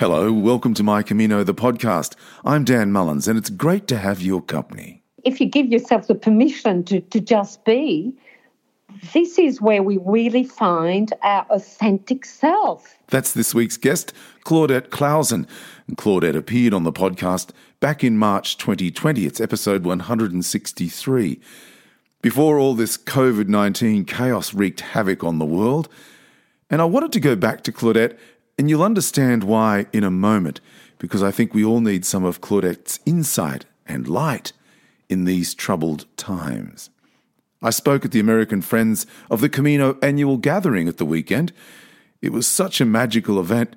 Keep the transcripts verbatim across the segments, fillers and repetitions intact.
Hello, welcome to My Camino, the podcast. I'm Dan Mullins, and it's great to have your company. If you give yourself the permission to, to just be, this is where we really find our authentic self. That's this week's guest, Claudette Clausen. And Claudette appeared on the podcast back in March twenty twenty. It's episode one hundred sixty-three. Before all this covid nineteen chaos wreaked havoc on the world, and I wanted to go back to Claudette. And you'll understand why in a moment, because I think we all need some of Claudette's insight and light in these troubled times. I spoke at the American Friends of the Camino annual gathering at the weekend. It was such a magical event,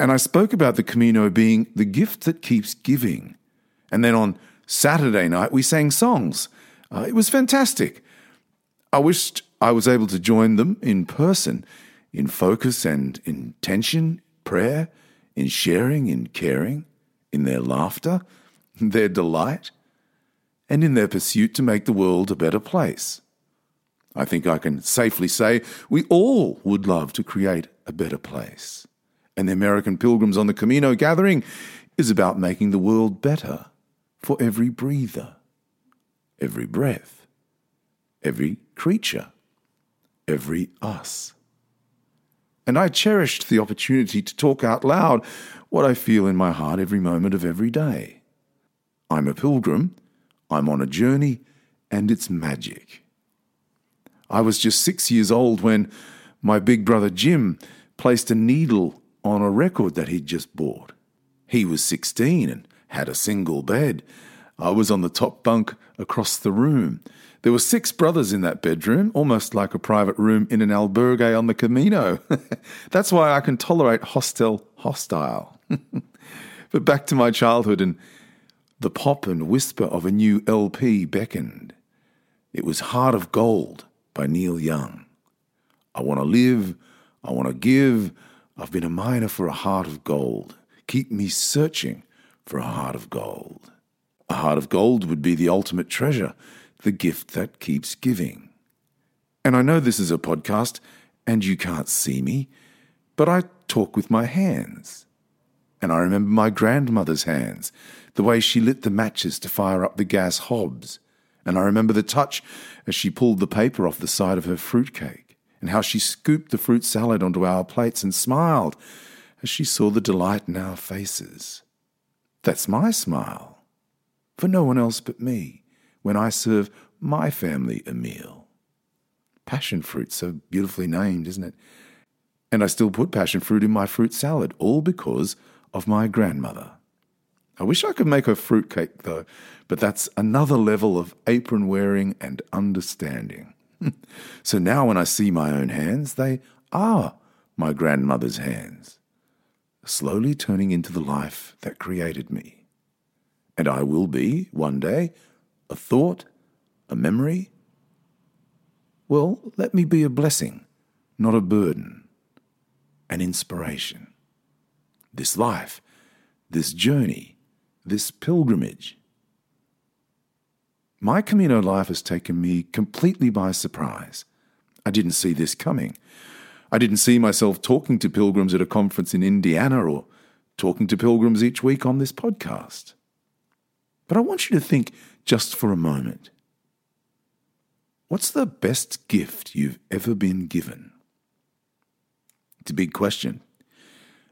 and I spoke about the Camino being the gift that keeps giving. And then on Saturday night, we sang songs. Uh, it was fantastic. I wished I was able to join them in person, in focus and intention, prayer, in sharing, in caring, in their laughter, in their delight, and in their pursuit to make the world a better place. I think I can safely say we all would love to create a better place. And the American Pilgrims on the Camino gathering is about making the world better for every breather, every breath, every creature, every us. And I cherished the opportunity to talk out loud what I feel in my heart every moment of every day. I'm a pilgrim, I'm on a journey, and it's magic. I was just six years old when my big brother Jim placed a needle on a record that he'd just bought. He was sixteen and had a single bed. I was on the top bunk across the room. There were six brothers in that bedroom, almost like a private room in an albergue on the Camino. That's why I can tolerate hostel hostile. But back to my childhood, and the pop and whisper of a new L P beckoned. It was Heart of Gold by Neil Young. I want to live, I want to give. I've been a miner for a heart of gold. Keep me searching for a heart of gold. A heart of gold would be the ultimate treasure, the gift that keeps giving. And I know this is a podcast and you can't see me, but I talk with my hands. And I remember my grandmother's hands, the way she lit the matches to fire up the gas hobs. And I remember the touch as she pulled the paper off the side of her fruitcake, and how she scooped the fruit salad onto our plates and smiled as she saw the delight in our faces. That's my smile, for no one else but me, when I serve my family a meal. Passion fruit, so beautifully named, isn't it? And I still put passion fruit in my fruit salad, all because of my grandmother. I wish I could make her fruitcake, though, but that's another level of apron wearing and understanding. So now when I see my own hands, they are my grandmother's hands, slowly turning into the life that created me. And I will be, one day, a thought, a memory. Well, let me be a blessing, not a burden, an inspiration. This life, this journey, this pilgrimage. My Camino life has taken me completely by surprise. I didn't see this coming. I didn't see myself talking to pilgrims at a conference in Indiana, or talking to pilgrims each week on this podcast. But I want you to think just for a moment. What's the best gift you've ever been given? It's a big question.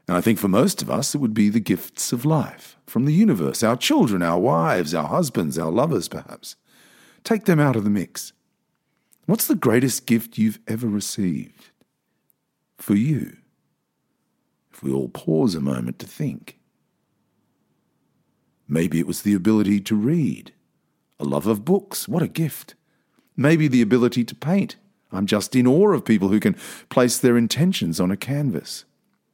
And I think for most of us, it would be the gifts of life, from the universe, our children, our wives, our husbands, our lovers, perhaps. Take them out of the mix. What's the greatest gift you've ever received? For you. If we all pause a moment to think. Maybe it was the ability to read, a love of books, what a gift. Maybe the ability to paint. I'm just in awe of people who can place their intentions on a canvas.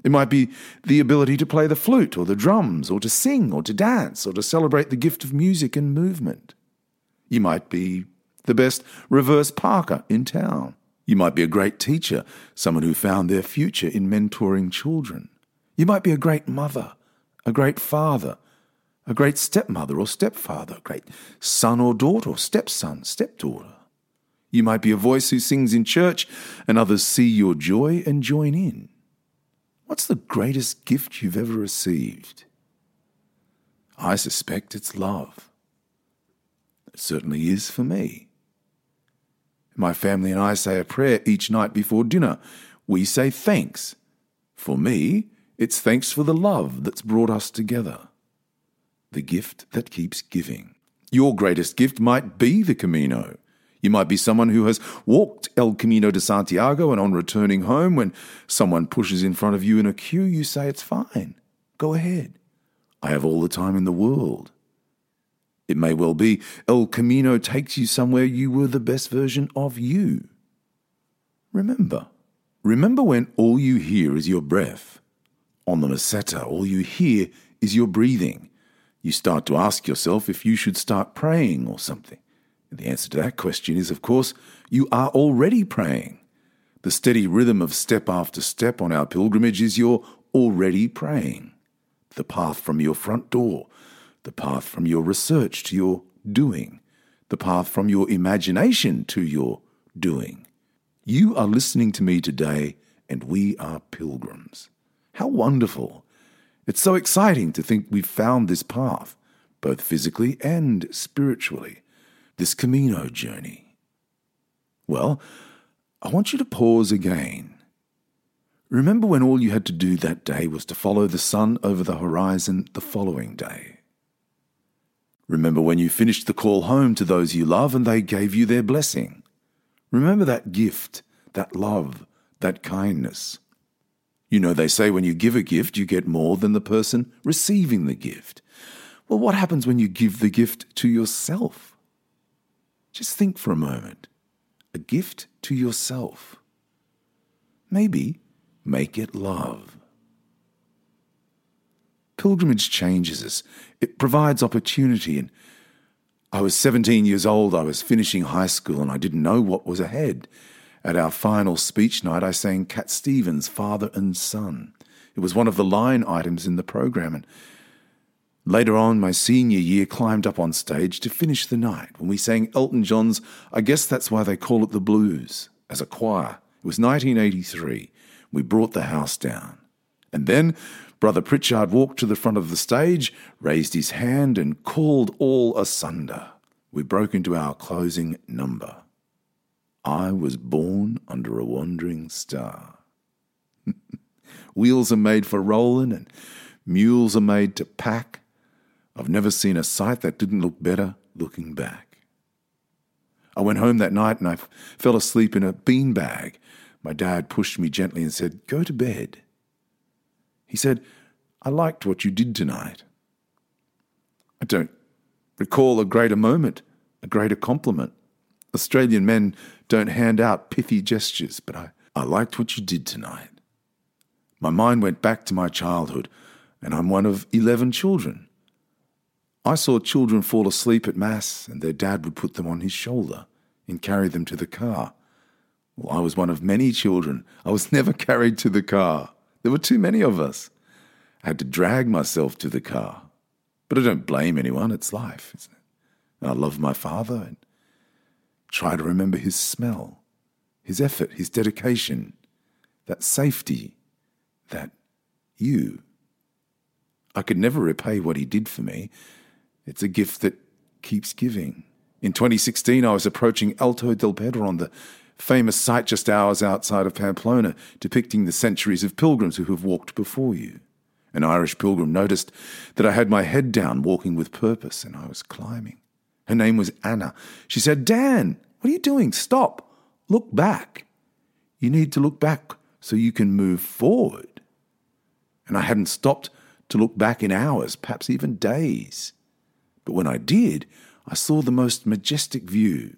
It might be the ability to play the flute or the drums, or to sing or to dance, or to celebrate the gift of music and movement. You might be the best reverse parker in town. You might be a great teacher, someone who found their future in mentoring children. You might be a great mother, a great father, a great stepmother or stepfather, a great son or daughter or stepson, stepdaughter. You might be a voice who sings in church and others see your joy and join in. What's the greatest gift you've ever received? I suspect it's love. It certainly is for me. My family and I say a prayer each night before dinner. We say thanks. For me, it's thanks for the love that's brought us together. The gift that keeps giving. Your greatest gift might be the Camino. You might be someone who has walked El Camino de Santiago, and on returning home, when someone pushes in front of you in a queue, you say, it's fine, go ahead. I have all the time in the world. It may well be El Camino takes you somewhere you were the best version of you. Remember. Remember when all you hear is your breath. On the meseta, all you hear is your breathing. You start to ask yourself if you should start praying or something. And the answer to that question is, of course, you are already praying. The steady rhythm of step after step on our pilgrimage is you're already praying. The path from your front door, the path from your research to your doing, the path from your imagination to your doing. You are listening to me today, and we are pilgrims. How wonderful! It's so exciting to think we've found this path, both physically and spiritually, this Camino journey. Well, I want you to pause again. Remember when all you had to do that day was to follow the sun over the horizon the following day. Remember when you finished the call home to those you love and they gave you their blessing. Remember that gift, that love, that kindness. You know, they say when you give a gift, you get more than the person receiving the gift. Well, what happens when you give the gift to yourself? Just think for a moment. A gift to yourself. Maybe make it love. Pilgrimage changes us. It provides opportunity. And I was seventeen years old. I was finishing high school and I didn't know what was ahead. At our final speech night, I sang Cat Stevens' Father and Son. It was one of the line items in the program. And later on, my senior year climbed up on stage to finish the night when we sang Elton John's I Guess That's Why They Call It the Blues as a choir. It was nineteen eighty-three. We brought the house down. And then Brother Pritchard walked to the front of the stage, raised his hand and called all asunder. We broke into our closing number. I was born under a wandering star. Wheels are made for rolling and mules are made to pack. I've never seen a sight that didn't look better looking back. I went home that night and I f- fell asleep in a beanbag. My dad pushed me gently and said, go to bed. He said, I liked what you did tonight. I don't recall a greater moment, a greater compliment. Australian men don't hand out pithy gestures, but I, I liked what you did tonight. My mind went back to my childhood, and I'm one of eleven children. I saw children fall asleep at mass, and their dad would put them on his shoulder and carry them to the car. Well, I was one of many children. I was never carried to the car. There were too many of us. I had to drag myself to the car. But I don't blame anyone. It's life, isn't it? And I love my father and try to remember his smell, his effort, his dedication, that safety, that you. I could never repay what he did for me. It's a gift that keeps giving. In twenty sixteen, I was approaching Alto del Perdón, the famous site just hours outside of Pamplona, depicting the centuries of pilgrims who have walked before you. An Irish pilgrim noticed that I had my head down, walking with purpose, and I was climbing. Her name was Anna. She said, Dan, what are you doing? Stop. Look back. You need to look back so you can move forward. And I hadn't stopped to look back in hours, perhaps even days. But when I did, I saw the most majestic view,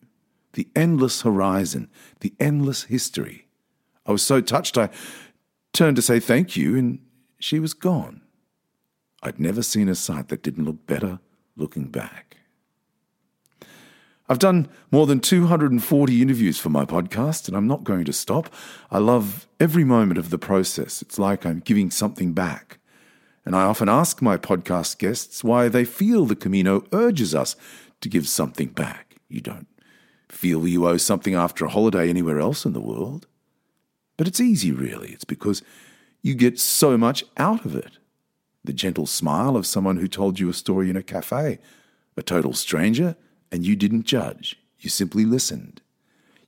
the endless horizon, the endless history. I was so touched I turned to say thank you and she was gone. I'd never seen a sight that didn't look better looking back. I've done more than two hundred forty interviews for my podcast, and I'm not going to stop. I love every moment of the process. It's like I'm giving something back. And I often ask my podcast guests why they feel the Camino urges us to give something back. You don't feel you owe something after a holiday anywhere else in the world. But it's easy, really. It's because you get so much out of it. The gentle smile of someone who told you a story in a cafe, a total stranger, and you didn't judge. You simply listened.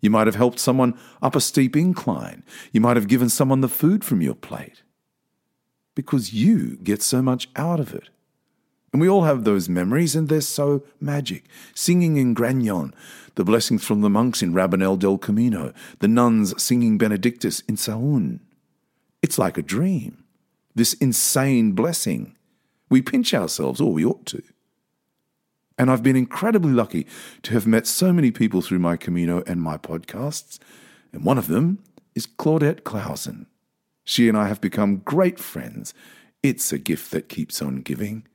You might have helped someone up a steep incline. You might have given someone the food from your plate. Because you get so much out of it. And we all have those memories, and they're so magic. Singing in Grignon, the blessings from the monks in Rabanel del Camino, the nuns singing Benedictus in Saun. It's like a dream, this insane blessing. We pinch ourselves, or we ought to. And I've been incredibly lucky to have met so many people through My Camino and my podcasts, and one of them is Claudette Clausen. She and I have become great friends. It's a gift that keeps on giving.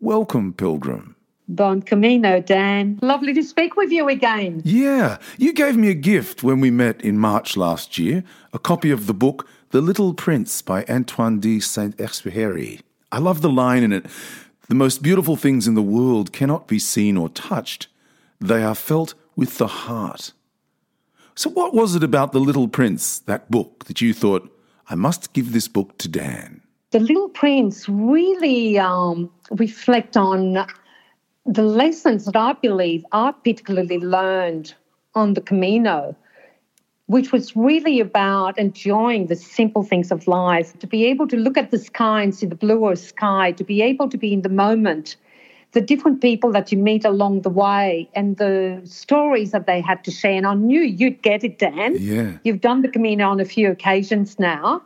Welcome, Pilgrim. Bon Camino, Dan. Lovely to speak with you again. Yeah, you gave me a gift when we met in March last year, a copy of the book The Little Prince by Antoine de Saint-Exupéry. I love the line in it. The most beautiful things in the world cannot be seen or touched. They are felt with the heart. So what was it about The Little Prince, that book, that you thought, I must give this book to Dan? The Little Prince really um, reflect on the lessons that I believe I particularly learned on the Camino, which was really about enjoying the simple things of life, to be able to look at the sky and see the bluer sky, to be able to be in the moment, the different people that you meet along the way and the stories that they had to share. And I knew you'd get it, Dan. Yeah. You've done the Camino on a few occasions now.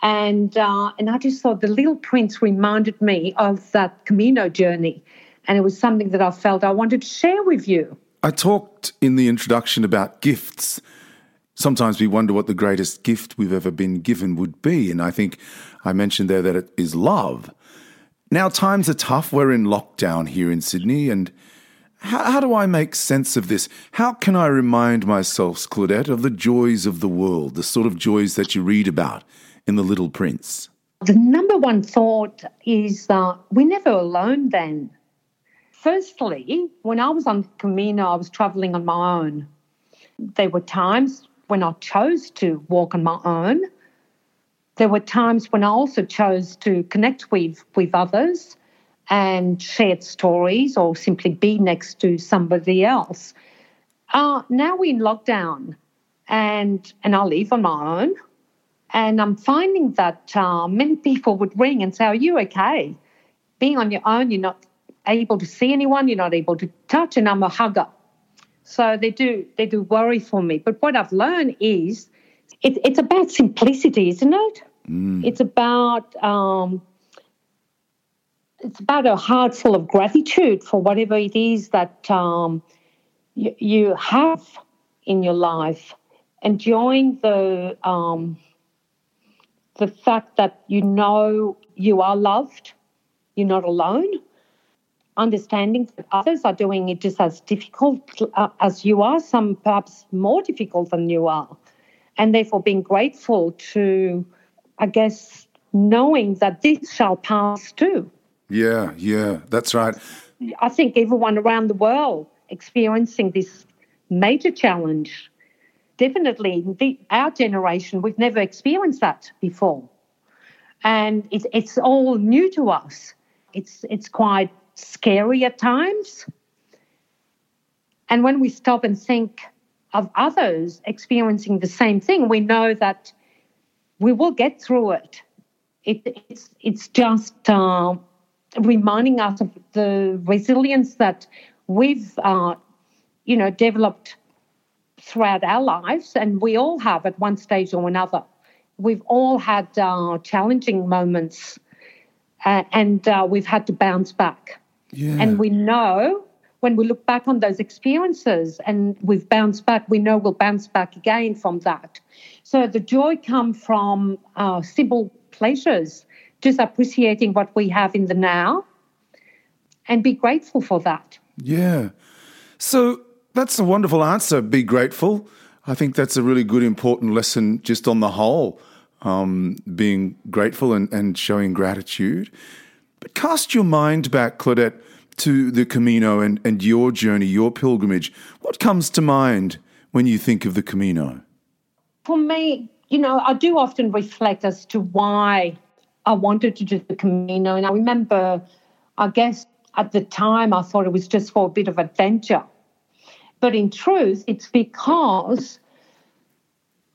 And, uh, and I just thought The Little Prince reminded me of that Camino journey. And it was something that I felt I wanted to share with you. I talked in the introduction about gifts. Sometimes we wonder what the greatest gift we've ever been given would be, and I think I mentioned there that it is love. Now times are tough. We're in lockdown here in Sydney, and how, how do I make sense of this? How can I remind myself, Claudette, of the joys of the world, the sort of joys that you read about in The Little Prince? The number one thought is that we're never alone then. Firstly, when I was on Camino, I was travelling on my own. There were times when I chose to walk on my own. There were times when I also chose to connect with, with others and share stories or simply be next to somebody else. Uh, now we're in lockdown and, and I live on my own, and I'm finding that uh, many people would ring and say, are you okay? Being on your own, you're not able to see anyone, you're not able to touch, and I'm a hugger. So they do they do worry for me. But what I've learned is it, it's about simplicity, isn't it? Mm. It's about um, it's about a heart full of gratitude for whatever it is that um, you, you have in your life, enjoying the um, the fact that you know you are loved, you're not alone, understanding that others are doing it just as difficult uh, as you are, some perhaps more difficult than you are, and therefore being grateful to, I guess, knowing that this shall pass too. Yeah, yeah, that's right. I think everyone around the world experiencing this major challenge, definitely the, our generation, we've never experienced that before. And it, it's all new to us. It's it's quite scary at times. And when we stop and think of others experiencing the same thing, we know that we will get through it. it it's, it's just uh, reminding us of the resilience that we've, uh, you know, developed throughout our lives, and we all have at one stage or another. We've all had uh, challenging moments uh, and uh, we've had to bounce back. Yeah. And we know when we look back on those experiences and we've bounced back, we know we'll bounce back again from that. So the joy comes from uh, simple pleasures, just appreciating what we have in the now and be grateful for that. Yeah. So that's a wonderful answer, be grateful. I think that's a really good, important lesson just on the whole, um, being grateful and, and showing gratitude. But cast your mind back, Claudette, to the Camino and, and your journey, your pilgrimage. What comes to mind when you think of the Camino? For me, you know, I do often reflect as to why I wanted to do the Camino. And I remember, I guess at the time, I thought it was just for a bit of adventure. But in truth, it's because,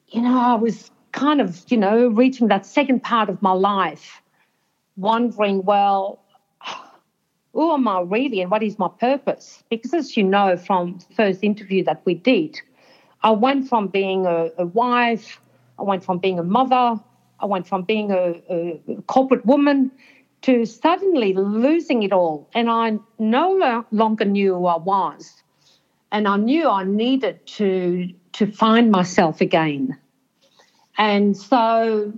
you know, I was kind of, you know, reaching that second part of my life, wondering, well, who am I really and what is my purpose? Because as you know from the first interview that we did, I went from being a, a wife, I went from being a mother, I went from being a, a corporate woman to suddenly losing it all. And I no longer knew who I was. And I knew I needed to to find myself again. And so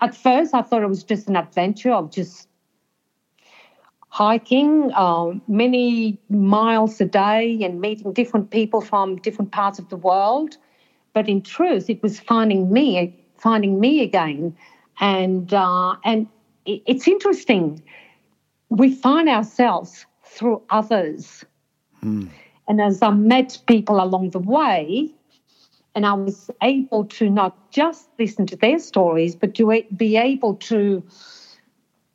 at first I thought it was just an adventure of just hiking um, many miles a day and meeting different people from different parts of the world. But in truth, it was finding me, finding me again. And, uh, and it, it's interesting. We find ourselves through others. Mm. And as I met people along the way, and I was able to not just listen to their stories, but to be able to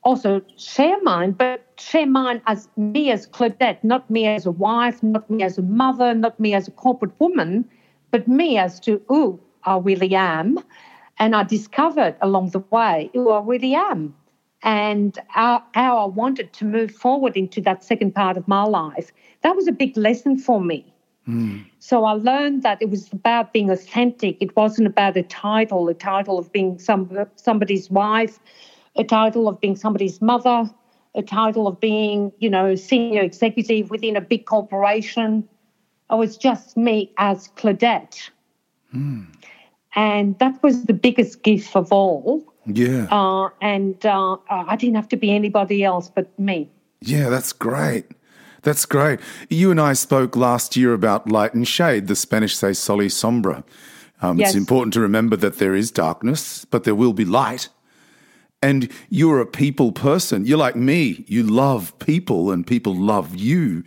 also share mine, but share mine as me as Claudette, not me as a wife, not me as a mother, not me as a corporate woman, but me as to who I really am. And I discovered along the way who I really am and how, how I wanted to move forward into that second part of my life. That was a big lesson for me. Mm. So I learned that it was about being authentic. It wasn't about a title, a title of being some, somebody's wife, a title of being somebody's mother, a title of being, you know, senior executive within a big corporation. I was just me as Claudette. Mm. And that was the biggest gift of all. Yeah. Uh, and uh, I didn't have to be anybody else but me. Yeah, that's great. That's great. You and I spoke last year about light and shade. The Spanish say sol y sombra. Um, yes. It's important to remember that there is darkness, but there will be light. And you're a people person. You're like me. You love people and people love you.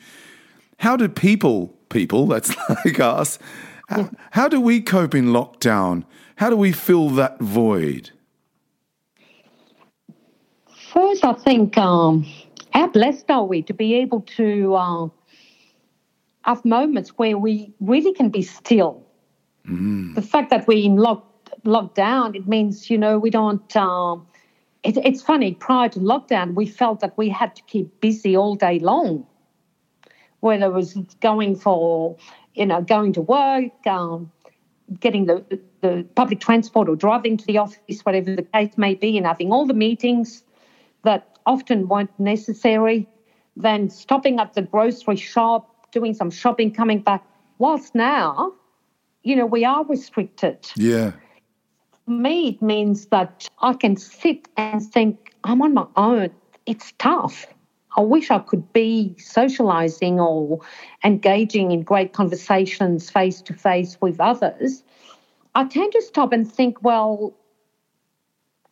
How do people, people, that's like us, yeah. how, how do we cope in lockdown? How do we fill that void? First, I think... Um... How blessed are we to be able to uh, have moments where we really can be still. Mm. The fact that we're in lock, lockdown, it means, you know, we don't... Uh, it, it's funny, prior to lockdown, we felt that we had to keep busy all day long, whether it was going for, you know, going to work, um, getting the, the public transport or driving to the office, whatever the case may be, and having all the meetings that... often weren't necessary, then stopping at the grocery shop, doing some shopping, coming back, whilst now, you know, we are restricted. Yeah. For me, it means that I can sit and think, I'm on my own. It's tough. I wish I could be socialising or engaging in great conversations face-to-face with others. I tend to stop and think, well,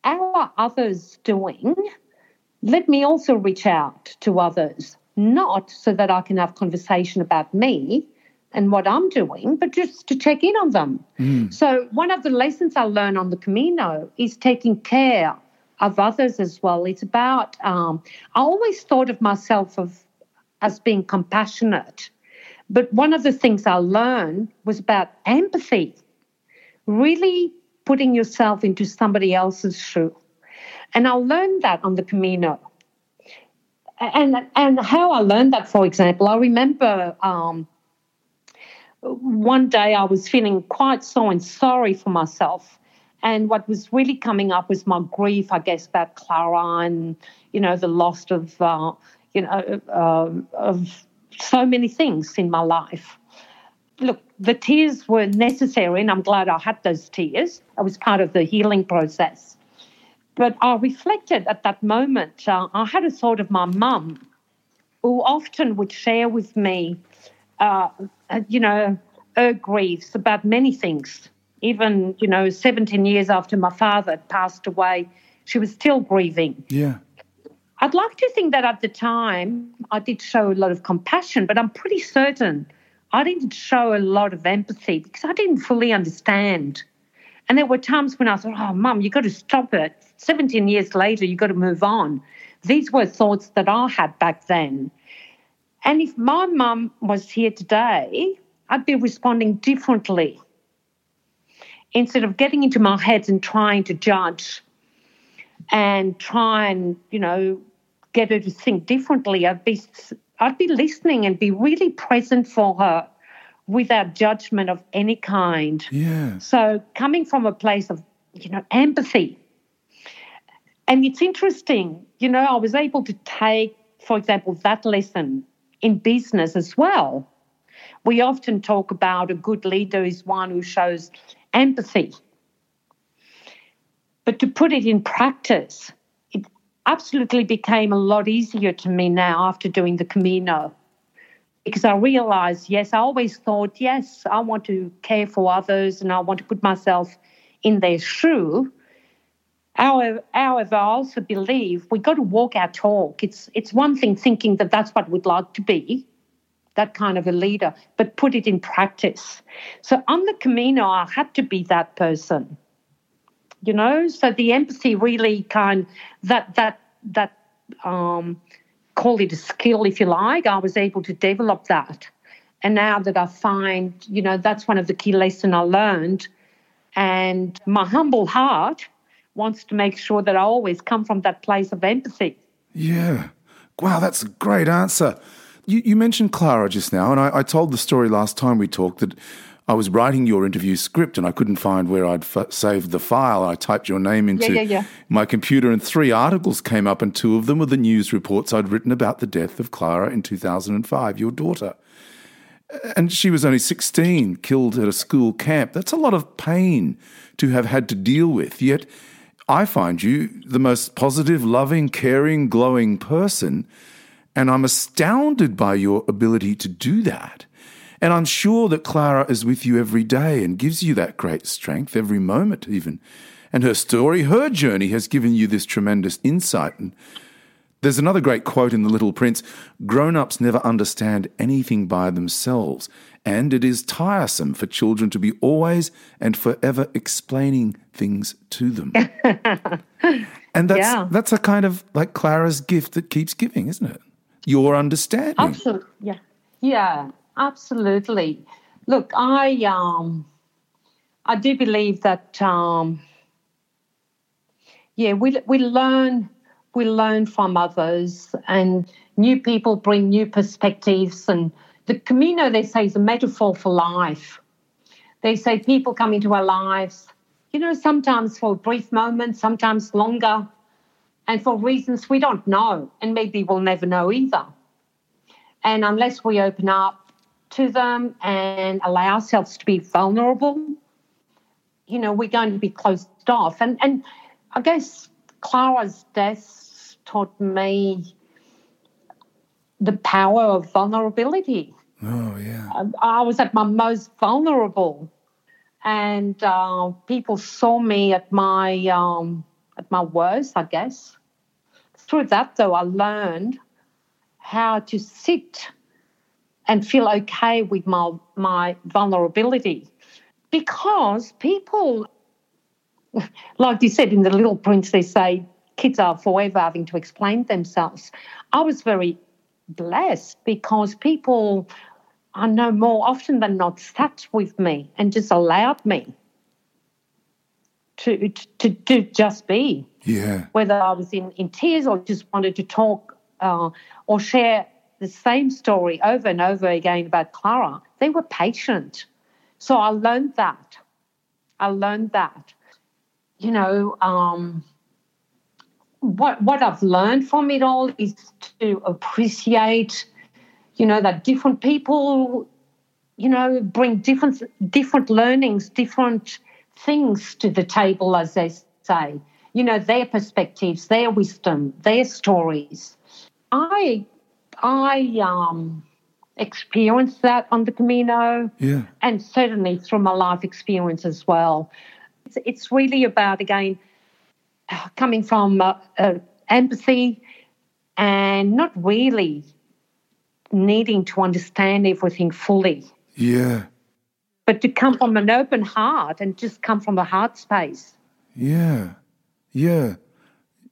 how are others doing? Let me also reach out to others, not so that I can have conversation about me and what I'm doing, but just to check in on them. Mm. So one of the lessons I learned on the Camino is taking care of others as well. It's about, um, I always thought of myself of, as being compassionate, but one of the things I learned was about empathy, really putting yourself into somebody else's shoe. And I learned that on the Camino. And and how I learned that, for example, I remember um, one day I was feeling quite sore and sorry for myself. And what was really coming up was my grief, I guess, about Clara and, you know, the loss of, uh, you know, uh, of so many things in my life. Look, the tears were necessary, and I'm glad I had those tears. It was part of the healing process. But I reflected at that moment, uh, I had a thought of my mum, who often would share with me, uh, you know, her griefs about many things. Even, you know, seventeen years after my father had passed away, she was still grieving. Yeah. I'd like to think that at the time I did show a lot of compassion, but I'm pretty certain I didn't show a lot of empathy because I didn't fully understand And there were times when I thought, oh, Mum, you've got to stop it. seventeen years later, you've got to move on. These were thoughts that I had back then. And if my mum was here today, I'd be responding differently instead of getting into my head and trying to judge and try and, you know, get her to think differently. I'd be, I'd be listening and be really present for her without judgment of any kind. Yeah. So coming from a place of, you know, empathy. And it's interesting, you know, I was able to take, for example, that lesson in business as well. We often talk about a good leader is one who shows empathy. But to put it in practice, it absolutely became a lot easier to me now after doing the Camino. Because I realised, yes, I always thought, yes, I want to care for others and I want to put myself in their shoe. However, however I also believe we've got to walk our talk. It's it's one thing thinking that that's what we'd like to be, that kind of a leader, but put it in practice. So on the Camino, I had to be that person, you know. So the empathy really kind of, that, that, that, um call it a skill, if you like, I was able to develop that. And now that I find, you know, that's one of the key lessons I learned. And my humble heart wants to make sure that I always come from that place of empathy. Yeah. Wow, that's a great answer. You, you mentioned Clara just now, and I, I told the story last time we talked that I was writing your interview script and I couldn't find where I'd f- saved the file. I typed your name into yeah, yeah, yeah. my computer and three articles came up, and two of them were the news reports I'd written about the death of Clara in two thousand five, your daughter. And she was only sixteen, killed at a school camp. That's a lot of pain to have had to deal with, yet I find you the most positive, loving, caring, glowing person, and I'm astounded by your ability to do that. And I'm sure that Clara is with you every day and gives you that great strength every moment even. And her story, her journey has given you this tremendous insight. And there's another great quote in The Little Prince, grown-ups never understand anything by themselves, and it is tiresome for children to be always and forever explaining things to them. And that's yeah. that's a kind of like Clara's gift that keeps giving, isn't it? Your understanding. Absolutely, yeah. Yeah. Absolutely. Look, I um, I do believe that um, yeah, we we learn we learn from others, and new people bring new perspectives. And the Camino, they say, is a metaphor for life. They say people come into our lives, you know, sometimes for a brief moment, sometimes longer, and for reasons we don't know, and maybe we'll never know either. And unless we open up to them and allow ourselves to be vulnerable, you know, we're going to be closed off. And and I guess Clara's death taught me the power of vulnerability. Oh, yeah. I, I was at my most vulnerable, and uh, people saw me at my um, at my worst, I guess. Through that, though, I learned how to sit and feel okay with my my vulnerability, because people, like you said in The Little Prince, they say kids are forever having to explain themselves. I was very blessed because people, I know, more often than not sat with me and just allowed me to to, to just be. Yeah. Whether I was in, in tears or just wanted to talk uh, or share the same story over and over again about Clara, they were patient. So I learned that. I learned that. You know, um, what what I've learned from it all is to appreciate, you know, that different people, you know, bring different different learnings, different things to the table, as they say. You know, their perspectives, their wisdom, their stories. I... I um, experienced that on the Camino, yeah. and certainly through my life experience as well. It's, it's really about, again, coming from uh, uh, empathy and not really needing to understand everything fully. Yeah. but to come from an open heart and just come from a heart space. Yeah, yeah.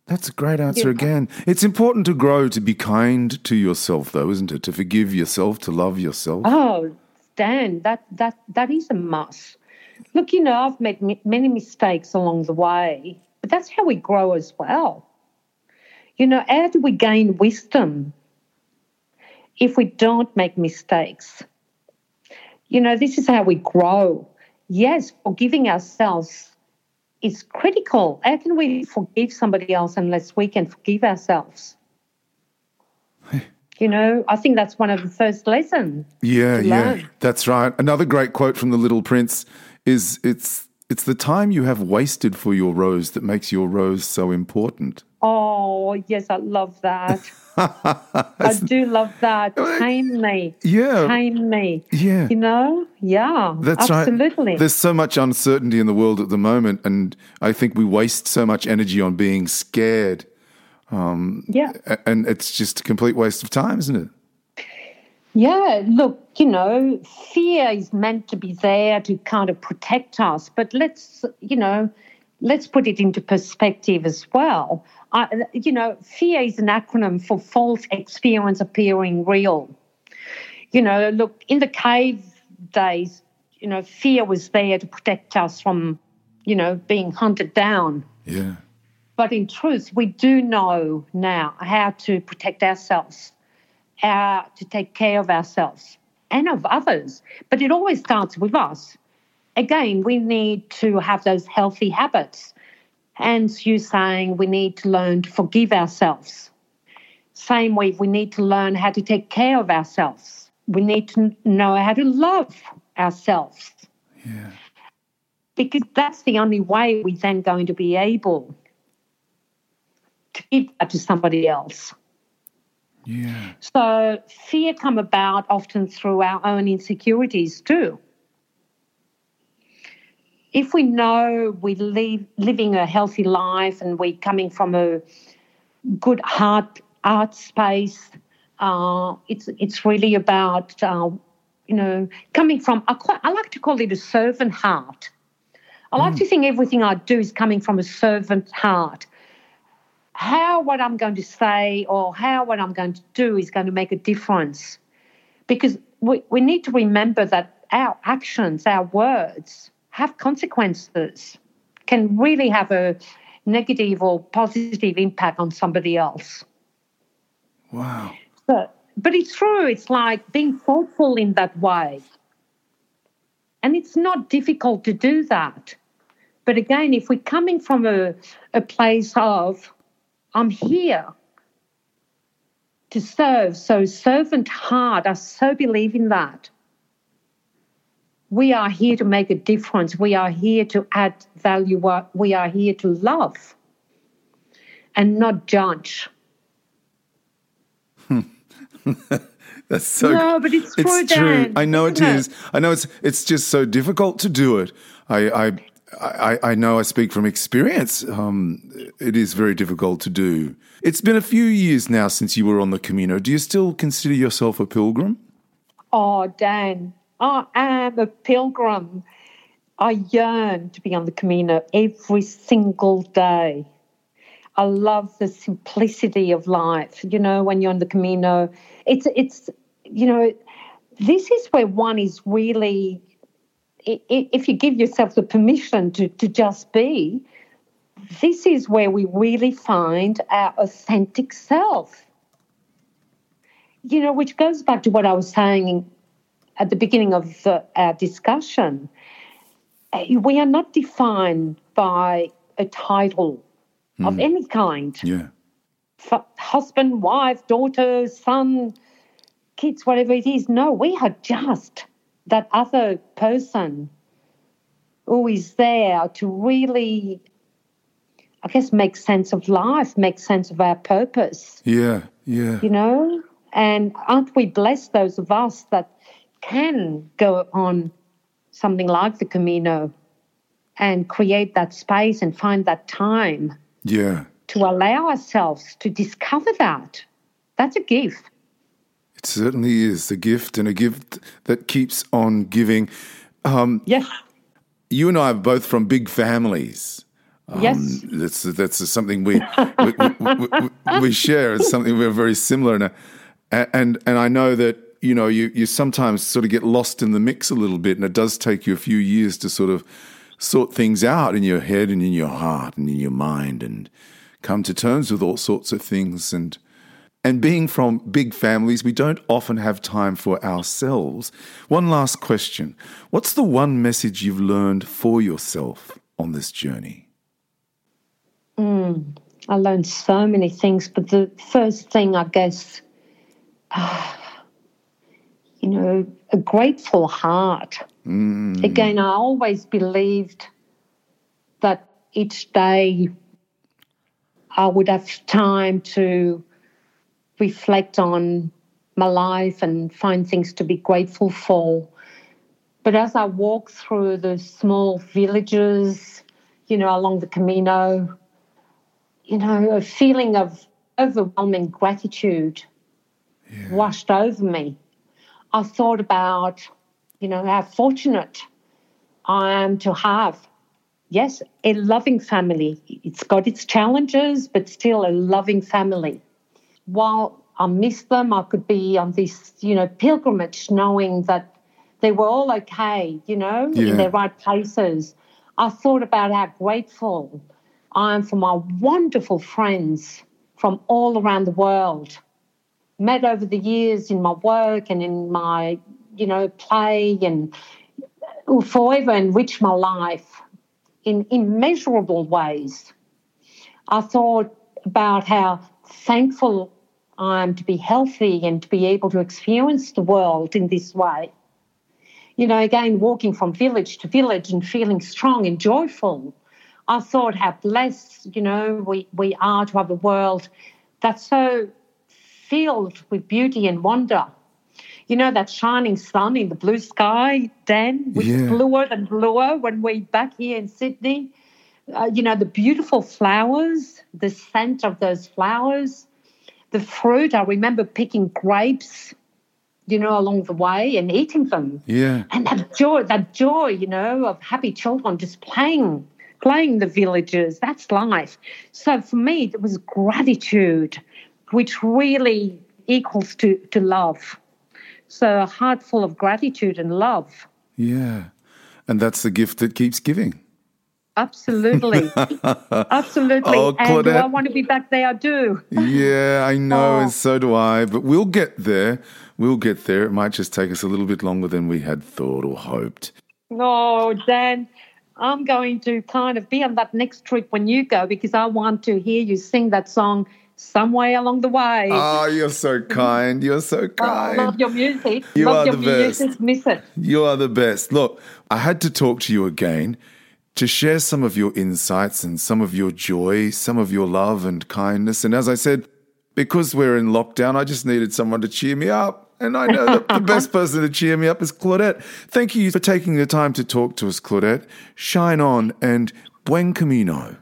That's a great answer again. It's important to grow, to be kind to yourself, though, isn't it? To forgive yourself, to love yourself. Oh, Dan, that that that is a must. Look, you know, I've made many mistakes along the way, but that's how we grow as well. You know, how do we gain wisdom if we don't make mistakes? You know, this is how we grow. Yes, forgiving ourselves is critical. How can we forgive somebody else unless we can forgive ourselves? You know, I think that's one of the first lessons. Yeah, yeah, that's right. Another great quote from The Little Prince is, it's it's the time you have wasted for your rose that makes your rose so important. Oh, yes, I love that. I do love that. Tame me. Yeah. Tame me. Yeah. You know? Yeah. That's absolutely. Right. Absolutely. There's so much uncertainty in the world at the moment, and I think we waste so much energy on being scared. Um, yeah. And it's just a complete waste of time, isn't it? Yeah. Look, you know, fear is meant to be there to kind of protect us, but let's, you know, let's put it into perspective as well. Uh, you know, fear is an acronym for false experience appearing real. You know, look, in the cave days, you know, fear was there to protect us from, you know, being hunted down. Yeah. But in truth, we do know now how to protect ourselves, how to take care of ourselves and of others. But it always starts with us. Again, we need to have those healthy habits. Hence, you saying we need to learn to forgive ourselves. Same way, we need to learn how to take care of ourselves. We need to know how to love ourselves. Yeah. Because that's the only way we're then going to be able to give that to somebody else. Yeah. So fear come about often through our own insecurities too. If we know we're live, living a healthy life and we're coming from a good heart art space, uh, it's it's really about, uh, you know, coming from, I, quite, I like to call it a servant heart. I like mm. to think everything I do is coming from a servant heart. How what I'm going to say or how what I'm going to do is going to make a difference, because we, we need to remember that our actions, our words, have consequences, can really have a negative or positive impact on somebody else. Wow. But, but it's true. It's like being thoughtful in that way. And it's not difficult to do that. But again, if we're coming from a, a place of, I'm here to serve, so servant heart, I so believe in that. We are here to make a difference. We are here to add value. We are here to love and not judge. That's so. No, but it's true. It's true. I know it is. I know it's. It's just so difficult to do it. I. I. I, I know. I speak from experience. Um, it is very difficult to do. It's been a few years now since you were on the Camino. Do you still consider yourself a pilgrim? Oh, Dan. I am a pilgrim. I yearn to be on the Camino every single day. I love the simplicity of life. You know, when you're on the Camino, it's, it's you know, this is where one is really, if you give yourself the permission to, to just be, this is where we really find our authentic self. You know, which goes back to what I was saying at the beginning of the, our discussion, we are not defined by a title mm. of any kind. Yeah. For husband, wife, daughter, son, kids, whatever it is. No, we are just that other person who is there to really, I guess, make sense of life, make sense of our purpose. Yeah, yeah. You know? And aren't we blessed, those of us that can go on something like the Camino and create that space and find that time yeah. to allow ourselves to discover that. That's a gift. It certainly is a gift, and a gift that keeps on giving. Um, yes. You and I are both from big families. Um, yes. That's, that's something we we, we, we we share. It's something we're very similar in. A, and and I know that, you know, you, you sometimes sort of get lost in the mix a little bit, and it does take you a few years to sort of sort things out in your head and in your heart and in your mind and come to terms with all sorts of things. And and being from big families, we don't often have time for ourselves. One last question. What's the one message you've learned for yourself on this journey? Mm, I learned so many things, but the first thing, I guess, uh, you know, a grateful heart. Mm. Again, I always believed that each day I would have time to reflect on my life and find things to be grateful for. But as I walk through the small villages, you know, along the Camino, you know, a feeling of overwhelming gratitude yeah. washed over me. I thought about, you know, how fortunate I am to have, yes, a loving family. It's got its challenges, but still a loving family. While I miss them, I could be on this, you know, pilgrimage knowing that they were all okay, you know, yeah. in their right places. I thought about how grateful I am for my wonderful friends from all around the world, met over the years in my work and in my, you know, play, and will forever enrich my life in immeasurable ways. I thought about how thankful I am to be healthy and to be able to experience the world in this way. You know, again, walking from village to village and feeling strong and joyful. I thought how blessed, you know, we, we are to have a world that's so filled with beauty and wonder. You know, that shining sun in the blue sky, Dan, which yeah. is bluer than bluer when we're back here in Sydney. Uh, you know, the beautiful flowers, the scent of those flowers, the fruit. I remember picking grapes, you know, along the way and eating them. Yeah. And that joy, that joy, you know, of happy children just playing, playing the villages. That's life. So for me, it was gratitude, which really equals to, to love. So a heart full of gratitude and love. Yeah. And that's the gift that keeps giving. Absolutely. Absolutely. Oh, and do I want to be back there? I do. Yeah, I know. Oh. And so do I. But we'll get there. We'll get there. It might just take us a little bit longer than we had thought or hoped. Oh, Dan, I'm going to kind of be on that next trip when you go, because I want to hear you sing that song some way along the way. Oh, you're so kind. You're so kind. I love your music. You love are your the music. Best. Miss it. You are the best. Look, I had to talk to you again to share some of your insights and some of your joy, some of your love and kindness. And as I said, because we're in lockdown, I just needed someone to cheer me up. And I know that the best person to cheer me up is Claudette. Thank you for taking the time to talk to us, Claudette. Shine on and buen camino.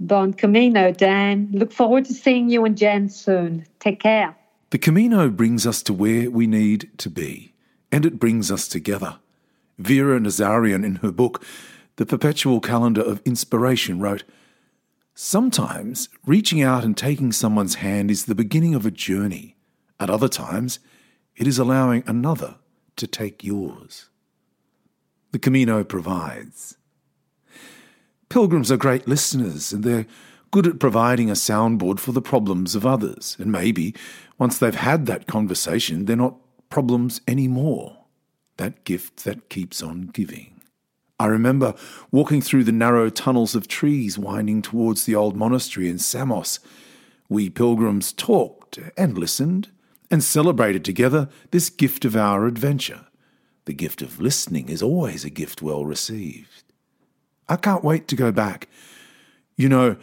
Bon Camino, Dan. Look forward to seeing you and Jen soon. Take care. The Camino brings us to where we need to be, and it brings us together. Vera Nazarian, in her book, The Perpetual Calendar of Inspiration, wrote, "Sometimes reaching out and taking someone's hand is the beginning of a journey. At other times, it is allowing another to take yours." The Camino provides. Pilgrims are great listeners, and they're good at providing a soundboard for the problems of others. And maybe, once they've had that conversation, they're not problems anymore. That gift that keeps on giving. I remember walking through the narrow tunnels of trees winding towards the old monastery in Samos. We pilgrims talked and listened and celebrated together this gift of our adventure. The gift of listening is always a gift well received. I can't wait to go back. You know,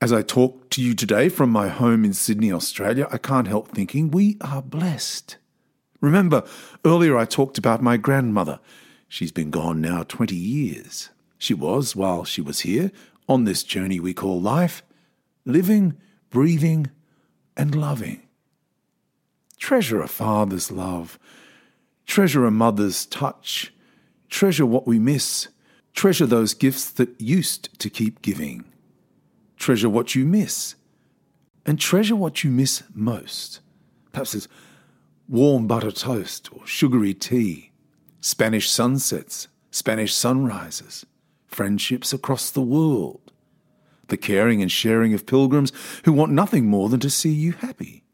as I talk to you today from my home in Sydney, Australia, I can't help thinking we are blessed. Remember, earlier I talked about my grandmother. She's been gone now twenty years. She was, while she was here, on this journey we call life, living, breathing, and loving. Treasure a father's love. Treasure a mother's touch. Treasure what we miss. Treasure those gifts that used to keep giving. Treasure what you miss. And treasure what you miss most. Perhaps it's warm butter toast or sugary tea, Spanish sunsets, Spanish sunrises, friendships across the world, the caring and sharing of pilgrims who want nothing more than to see you happy,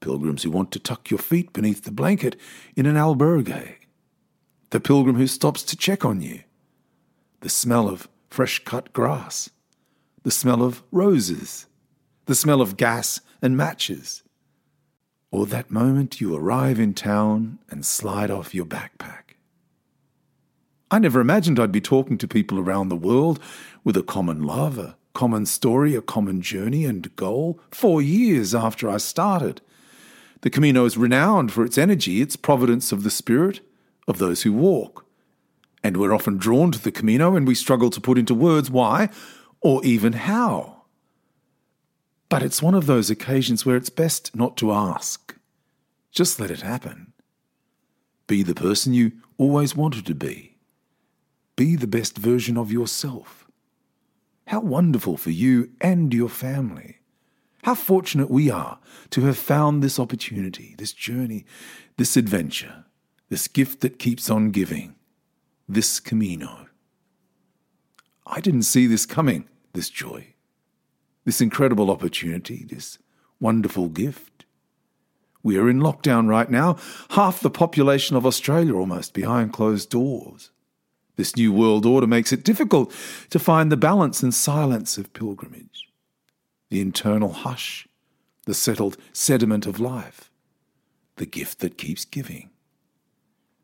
pilgrims who want to tuck your feet beneath the blanket in an albergue, the pilgrim who stops to check on you, the smell of fresh-cut grass, the smell of roses, the smell of gas and matches, or that moment you arrive in town and slide off your backpack. I never imagined I'd be talking to people around the world with a common love, a common story, a common journey and goal, four years after I started. The Camino is renowned for its energy, its providence of the spirit of those who walk. And we're often drawn to the Camino and we struggle to put into words why or even how. But it's one of those occasions where it's best not to ask. Just let it happen. Be the person you always wanted to be. Be the best version of yourself. How wonderful for you and your family. How fortunate we are to have found this opportunity, this journey, this adventure, this gift that keeps on giving, this Camino. I didn't see this coming, this joy. This incredible opportunity, this wonderful gift. We are in lockdown right now, half the population of Australia almost behind closed doors. This new world order makes it difficult to find the balance and silence of pilgrimage, the internal hush, the settled sediment of life, the gift that keeps giving.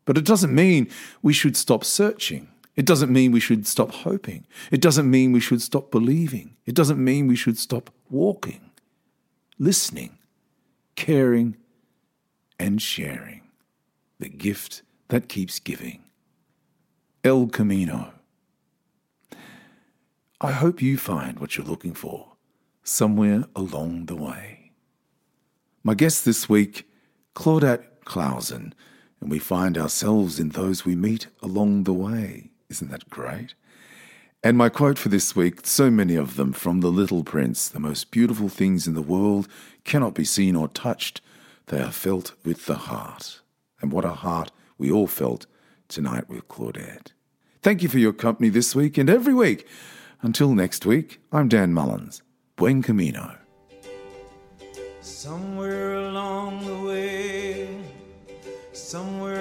But it doesn't mean we should stop searching. It doesn't mean we should stop hoping. It doesn't mean we should stop believing. It doesn't mean we should stop walking, listening, caring, and sharing. The gift that keeps giving. El Camino. I hope you find what you're looking for somewhere along the way. My guest this week, Claudette Clausen, and we find ourselves in those we meet along the way. Isn't that great? And my quote for this week, so many of them from The Little Prince, the most beautiful things in the world cannot be seen or touched. They are felt with the heart. And what a heart we all felt tonight with Claudette. Thank you for your company this week and every week. Until next week, I'm Dan Mullins. Buen Camino. Somewhere along the way, somewhere